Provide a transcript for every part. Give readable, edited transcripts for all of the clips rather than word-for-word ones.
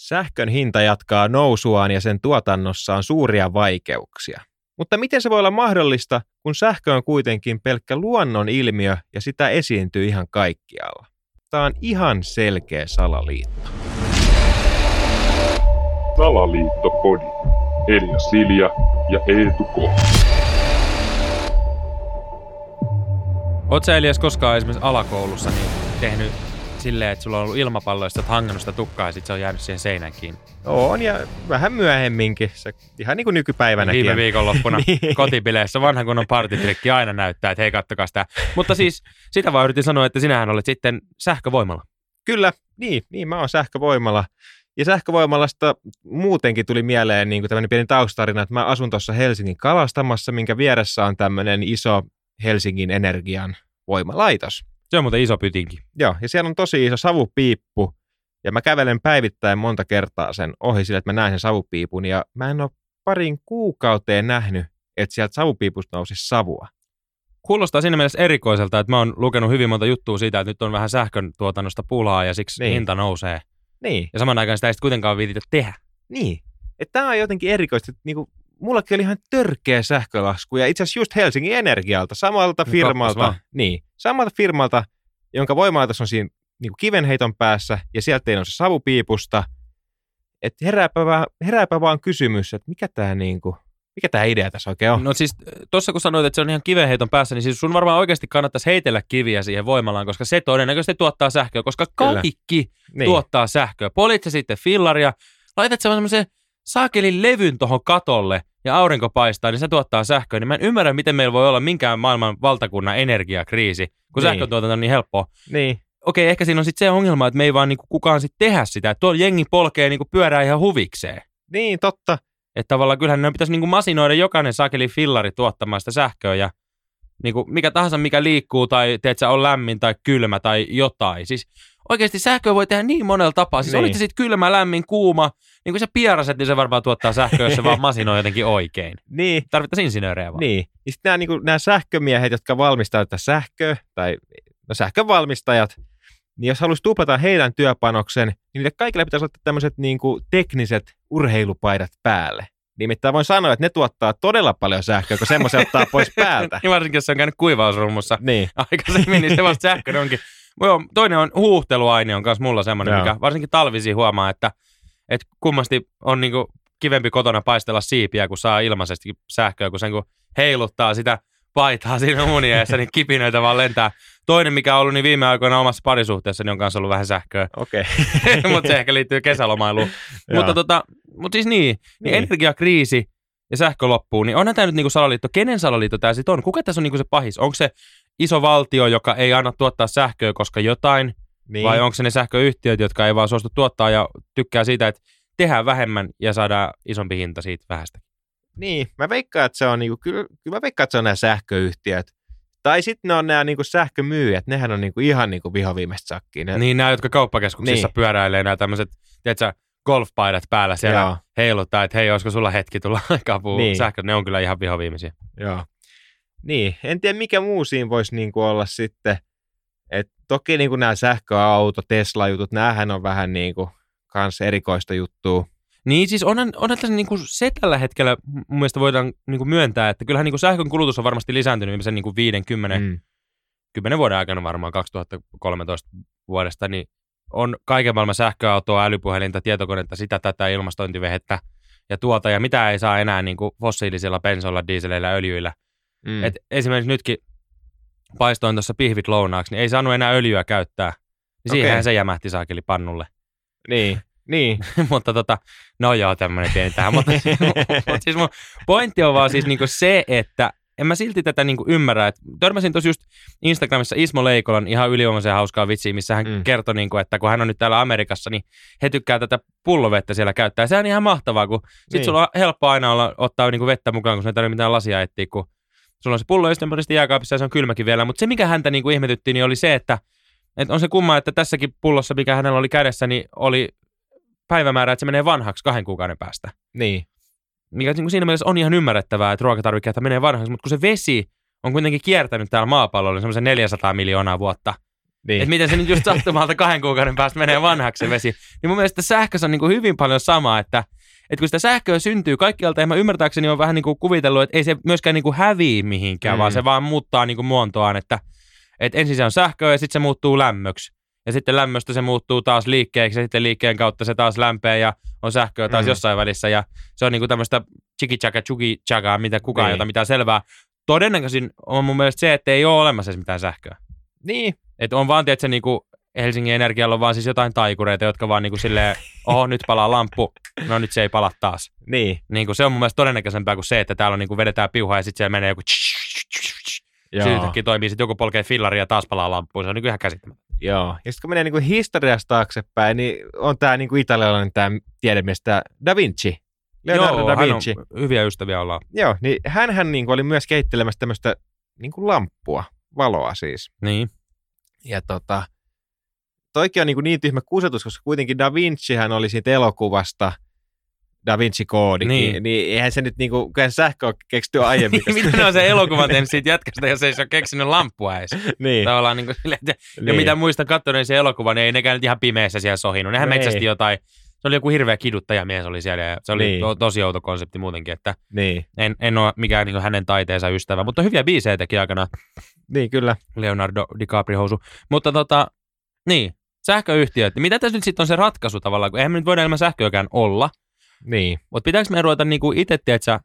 Sähkön hinta jatkaa nousuaan ja sen tuotannossa on suuria vaikeuksia. Mutta miten se voi olla mahdollista, kun sähkö on kuitenkin pelkkä luonnon ilmiö ja sitä esiintyy ihan kaikkialla? Tämä on ihan selkeä salaliitto. Salaliittopodi. Elia Silja ja Eetu Ko. Oletko sä, Elias, koskaan esimerkiksi alakoulussa niin tehnyt silleen, että sulla on ollut ilmapallo ja sä oot hangannut sitä tukkaa ja sit se on jäänyt siihen seinään kiinni? On ja vähän myöhemminkin, se, ihan niin kuin nykypäivänäkin. Viime viikonloppuna kotibileissä vanhan kunnon partitrikki aina näyttää, että hei kattokaa sitä. Mutta siis sitä vaan yritin sanoa, että sinähän olet sitten sähkövoimalla. Kyllä, niin mä oon sähkövoimalla. Ja sähkövoimalasta muutenkin tuli mieleen niin kuin tämmöinen pieni taustarina, että mä asun tuossa Helsingin kalastamassa, minkä vieressä on tämmöinen iso Helsingin Energian voimalaitos. Se on muuten iso pytinki. Joo, ja siellä on tosi iso savupiippu, ja mä kävelen päivittäin monta kertaa sen ohi sillä, että mä näen sen savupiipun, ja mä en ole parin kuukauteen nähnyt, että sieltä savupiipusta nousisi savua. Kuulostaa siinä mielessä erikoiselta, että mä oon lukenut hyvin monta juttua siitä, että nyt on vähän sähkön tuotannosta pulaa, ja siksi hinta nousee. Niin. Ja saman aikaan sitä ei sitten kuitenkaan viititä tehdä. Niin. Että tämä on jotenkin erikoista, että niinku mullakin oli ihan törkeä sähkölasku, ja itse asiassa just Helsingin Energialta, samalta firmalta, jonka voimalaitos on siinä niin kuin kivenheiton päässä, ja sieltä ei nouse savupiipusta. Että herääpä vaan kysymys, että mikä tämä idea tässä oikein on? No siis tuossa kun sanoit, että se on ihan kivenheiton päässä, niin siis sun varmaan oikeasti kannattaisi heitellä kiviä siihen voimalaan, koska se todennäköisesti tuottaa sähköä, koska kaikki tuottaa sähköä. Polit se sitten fillaria, laitat semmoisen saakelin levyn tuohon katolle ja aurinko paistaa, niin se tuottaa sähköä. Niin mä en ymmärrä, miten meillä voi olla minkään maailman valtakunnan energiakriisi, kun sähkötuotanto on niin helppoa. Niin. Okei, ehkä siinä on sitten se ongelma, että me ei vaan niinku kukaan sitten tehdä sitä. Että tuolla jengi polkee niinku pyörää ihan huvikseen. Niin, totta. Että tavallaan kyllähän ne pitäisi niinku masinoida jokainen saakeli fillari tuottamaan sitä sähköä. Ja niinku mikä tahansa, mikä liikkuu tai teet sä on lämmin tai kylmä tai jotain. Siis oikeasti sähköä voi tehdä niin monella tapaa. Siis olit se sitten kylmä, lämmin, kuuma. Niin kun sä pieraset, niin se varmaan tuottaa sähköä, jos se vaan masinoi jotenkin oikein. Niin. Tarvittaisiin insinöörejä vaan. Niin. Ja sitten nämä, niinku, nämä sähkömiehet, jotka valmistavat sähköä, tai no sähkövalmistajat, niin jos haluaisi tuplata heidän työpanoksen, niin niille kaikille pitäisi ottaa tämmöiset niinku tekniset urheilupaidat päälle. Nimittäin voin sanoa, että ne tuottaa todella paljon sähköä, kun semmoisen ottaa pois päältä. Ja varsinkin, jos se on käynyt kuivausrummussa aikaisemmin, niin se vasta sähkö onkin. Joo, toinen on huuhteluaine, on myös mulla semmoinen, mikä varsinkin talvisin huomaa, että kummasti on niinku kivempi kotona paistella siipiä, kun saa ilmaisesti sähköä, kun sen kun heiluttaa sitä paitaa siinä uuniäessä, niin kipinöitä vaan lentää. Toinen, mikä on ollut niin viime aikoina omassa parisuhteessa, niin on kanssa ollut vähän sähköä. Okei. Okay. Mutta se ehkä liittyy kesälomailuun. Mutta siis niin, energiakriisi ja sähkö loppuu, niin onhan tämä nyt niinku salaliitto. Kenen salaliitto tämä sitten on? Kuka tässä on niinku se pahis? Onko se iso valtio, joka ei anna tuottaa sähköä, koska jotain? Niin. Vai onko se ne sähköyhtiöt, jotka ei vaan suostu tuottaa ja tykkää siitä, että tehdään vähemmän ja saadaan isompi hinta siitä vähästä? Niin, mä veikkaan, että se on, niinku, kyllä mä veikkaan, että se on nämä sähköyhtiöt. Tai sitten ne on nämä niinku sähkömyyjät, nehän on niinku, ihan niinku vihoviimeistä sakkiin. Niin, nämä, jotka kauppakeskuksissa pyöräilee, nämä tämmöiset, tiedätkö, golfpaidat päällä siellä heiluttaa, että hei, olisiko sulla hetki tulla aikaa puhua sähköä. Ne on kyllä ihan vihoviimeisiä. Joo. Niin, en tiedä mikä muu siinä voisi niinku olla sitten. Et toki niinku nämä sähköauto, Tesla-jutut, näähän on vähän niinku kans erikoista juttua. Niin siis onhan tässä niinku se tällä hetkellä mun mielestä voidaan niinku myöntää, että kyllähän niinku sähkön kulutus on varmasti lisääntynyt viimeisen niinku 10 vuoden aikana varmaan 2013 vuodesta, niin on kaiken maailman sähköautoa, älypuhelinta, tietokonetta, sitä tätä ilmastointivehettä ja tuota ja mitä ei saa enää niinku fossiilisilla bensoilla, dieseleillä, öljyillä. Mm. Et esimerkiksi nytkin paistoin tuossa pihvit lounaaksi, niin ei saanut enää öljyä käyttää. Siihenhän se jämähti saakeli pannulle. Niin. Mutta no joo, tämmöinen pieni tähän. Mutta siis mun pointti on vaan siis niinku se, että en mä silti tätä niinku ymmärrä. Et törmäsin tuossa just Instagramissa Ismo Leikolan ihan ylivoimaisen hauskaa vitsiä, missä hän kertoi, niinku, että kun hän on nyt täällä Amerikassa, niin he tykkää tätä pullovettä siellä käyttää. Ja sehän on ihan mahtavaa, kun sit sulla on helppo aina ottaa niinku vettä mukaan, kun sinä ei tarvitse mitään lasia etsiä, kun sulla on se pullo ystävällisesti jääkaapissa ja se on kylmäkin vielä, mutta se mikä häntä niinku ihmetytti, niin oli se, että on se kumma, että tässäkin pullossa, mikä hänellä oli kädessä, niin oli päivämäärä, että se menee vanhaksi 2 kuukauden päästä. Niin. Mikä niinku siinä mielessä on ihan ymmärrettävää, että ruokatarvikkeita menee vanhaksi, mutta kun se vesi on kuitenkin kiertänyt täällä maapallolla semmoisen 400 miljoonaa vuotta, Niin. Että miten se nyt just sattumalta 2 kuukauden päästä menee vanhaksi se vesi. Niin mun mielestä sähkössä on niin kuin hyvin paljon sama, että kun sitä sähköä syntyy kaikkialta, ja mä ymmärtääkseni on vähän niin kuin kuvitellut, että ei se myöskään niin kuin häviä mihinkään, vaan se vaan muuttaa niin kuin muontoaan, että ensin se on sähköä ja sitten se muuttuu lämmöksi. Ja sitten lämmöstä se muuttuu taas liikkeeksi ja sitten liikkeen kautta se taas lämpee ja on sähköä taas jossain välissä. Ja se on niin kuin tämmöistä chiki-chaka-chuki-chakaa, mitä kukaan ei ota mitään selvää. Todennäköisin on mun mielestä se, että ei ole olemassa mitään sähköä. Niin. Että on vaan, että se niinku Helsingin Energialla on vaan siis jotain taikureita, jotka vaan niinku silleen, oho, nyt palaa lamppu, no nyt se ei pala taas. Niin. Niinku se on mun mielestä todennäköisempää kuin se, että täällä on niinku vedetään piuhaa ja sitten siellä menee joku syytäkin toimii, sitten joku polkee fillaria ja taas palaa lamppuun, se on niinku ihan käsittämättä. Joo, ja sitten kun menee niinku historiasta taaksepäin, niin on tää niinku italialainen tää tiedemies, tää Da Vinci. Leonardo Da Vinci. Hän on, hyviä ystäviä ollaan. Joo, niin hänhän niinku oli myös kehittelemässä tämmöistä niinku lamppua, valoa siis. Niin. Ja toikin on niin tyhmä kusetus, koska kuitenkin Da Vincihän oli siitä elokuvasta Da Vinci-koodi, niin eihän se nyt niinku, kyllähän sähkö on keksitty aiemmin. Mitä ne on se elokuva tehnyt siitä jätkästä, jos ei se ole keksinyt lamppua edes. Niin. Tavallaan niinku silleen, ja mitä muistan katsoneen se elokuva, niin ei nekään nyt ihan pimeässä siellä sohinut. Nehän metsästi jotain, se oli joku hirveä kiduttajamies oli siellä, ja se oli tosi outo konsepti muutenkin, että en ole mikään niinku hänen taiteensa ystävä, mutta hyviä biisejä teki aikanaan. Niin, kyllä. Leonardo DiCaprio housu. Mutta niin, sähköyhtiöt. Mitä tässä nyt sitten on se ratkaisu tavallaan, kun eihän me nyt voida ilman sähköäkään olla. Niin. Mutta pitääkö me ruveta niinku itse, tietsä?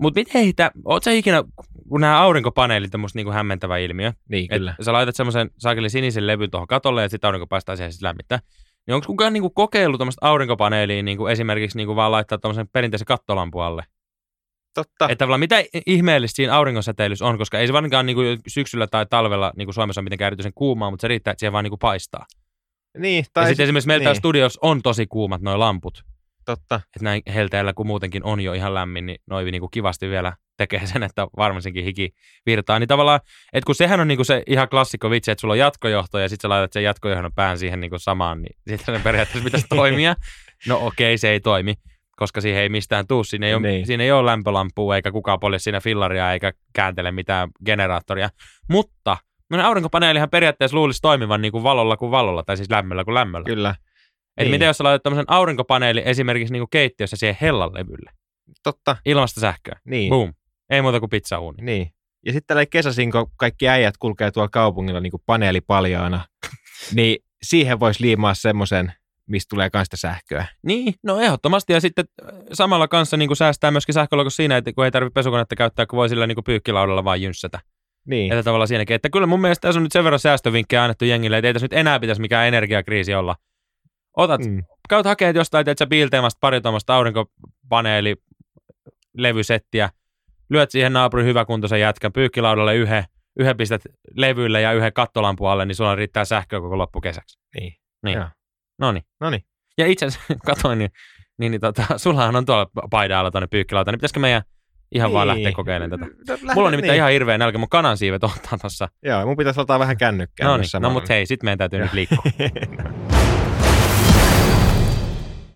Mutta miten sitä, oot sä ikinä, kun nämä aurinkopaneelit on musta niinku hämmentävä ilmiö. Niin, kyllä. Sä laitat semmoisen saakeli sinisen levyn tuohon katolle ja sitten aurinko päästään siihen sitten lämmittää. Niin onko kukaan niinku kokeillut tuommoista aurinkopaneeliin niinku esimerkiksi niinku vaan laittaa tuommoisen perinteisen kattolampun alle? Totta. Että tavallaan mitä ihmeellistä siinä auringonsäteilyssä on, koska ei se varsinkaan niinku syksyllä tai talvella niinku Suomessa ole mitenkään erityisen kuumaa, mutta se riittää, että siihen vaan niinku paistaa. Niin. Tai ja sitten esimerkiksi meillä täällä studiossa on tosi kuumat nuo lamput. Totta. Että näin helteellä, kun muutenkin on jo ihan lämmin, niin noi niinku kivasti vielä tekee sen, että varmastikin hiki virtaa. Niin tavallaan, että kun sehän on niinku se ihan klassikko vitsi, että sulla on jatkojohto ja sitten sä laitat sen jatkojohdon pään siihen niinku samaan, niin sitten sen periaatteessa pitäisi toimia. No okei, se ei toimi. Koska siihen ei mistään tuu, siinä ei ole lämpölampua, eikä kukaan polje siinä fillaria, eikä kääntele mitään generaattoria. Mutta no aurinkopaneelihan periaatteessa luulisi toimivan niin kuin valolla kuin valolla, tai siis lämmöllä kuin lämmöllä. Kyllä. Että miten jos sä laitat tämmöisen aurinkopaneeli esimerkiksi niin kuin keittiössä siihen hellanlevylle? Totta. Ilmasta sähköä. Niin. Boom. Ei muuta kuin pizzauuni. Niin. Ja sitten tällä kesäisin, kun kaikki äijät kulkee tuolla kaupungilla niin kuin paneeli paljaana, niin siihen voisi liimaa semmoisen, mistä tulee myös sitä sähköä. Niin, no ehdottomasti. Ja sitten samalla kanssa niin kuin säästää myöskin sähkölaukos siinä, että kun ei tarvitse pesukonetta käyttää, kun voi sillä niin kuin pyykkilaudalla vaan jynssätä. Niin. Että tavallaan siinäkin. Että kyllä mun mielestä tässä on nyt sen verran säästövinkkejä annettu jengille, että ei tässä nyt enää pitäisi mikään energiakriisi olla. Otat, käyt hakeet jostain, että sä piilteemmästä pari tuommoista aurinkopaneelilevysettiä, lyöt siihen naapurin hyväkuntoisen jätkän pyykkilaudalle yhden pistät levylle ja yhden kattolampu alle, niin sulla riittää sähköä koko loppukesäksi. Niin. No niin. Ja itse asiassa katsoin, sullahan on tuolla paidaalla tuonne pyykkilauta, niin pitäisikö meidän ihan vaan lähteä kokeilemaan tätä? Mulla on nimittäin ihan hirveä nälkä, mun kanansiivet ottaa tuossa. Joo, mun pitäisi ottaa vähän kännykkää. No niin, mutta hei, sit meidän täytyy nyt liikkua.